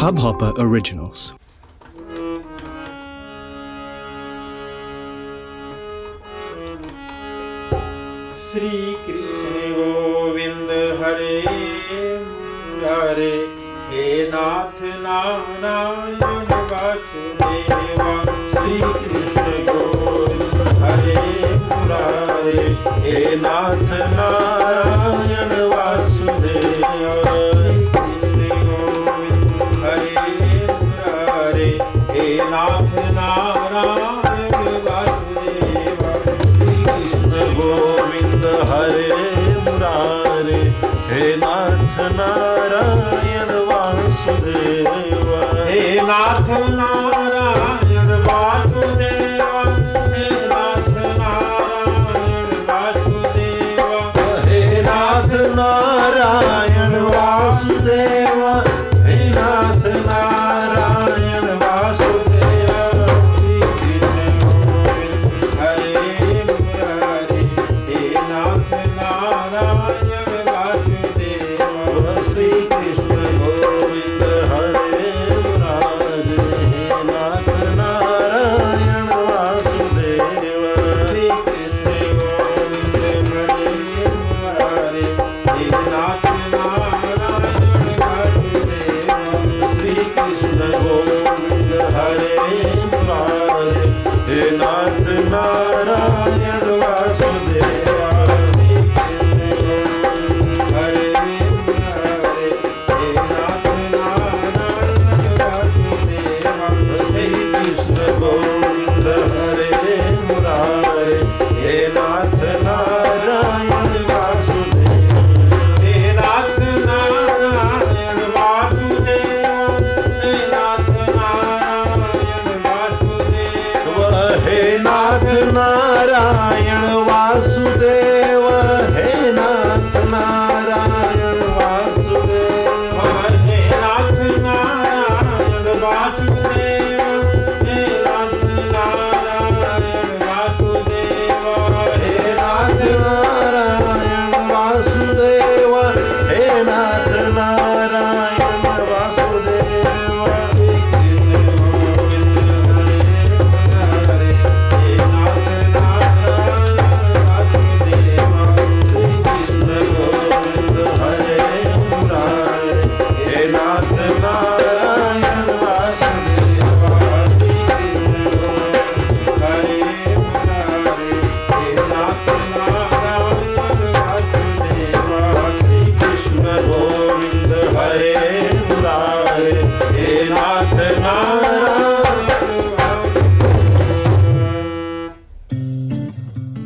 Hubhopper Originals। Shri Krishna Govind Hare Hare, हे नाथ नारायण वासुदेवा। श्री कृष्ण गोविंद हरे हरे, हे नाथ नारायण वासुदेवा। कृष्ण गोविंद हरे हरे, हे नाथ नारायण। हरे मुरारे, हे नाथ नारायण वासुदेवा। हे नाथ नारायण वासुदेवा, हे नाथ नारायण वासुदेवा। हे नाथ नारायण वासुदेवा, हे नाथ नारायण वासुदेवा। नारायण वासुदेव, हे नाथ नारायण वासुदेव। हे नाथ नारायण वासुदेव, हे नाथ नारायण वासुदेव। हे नाथ नारायण वासुदेव, हे नाथ नारायण वासुदेव।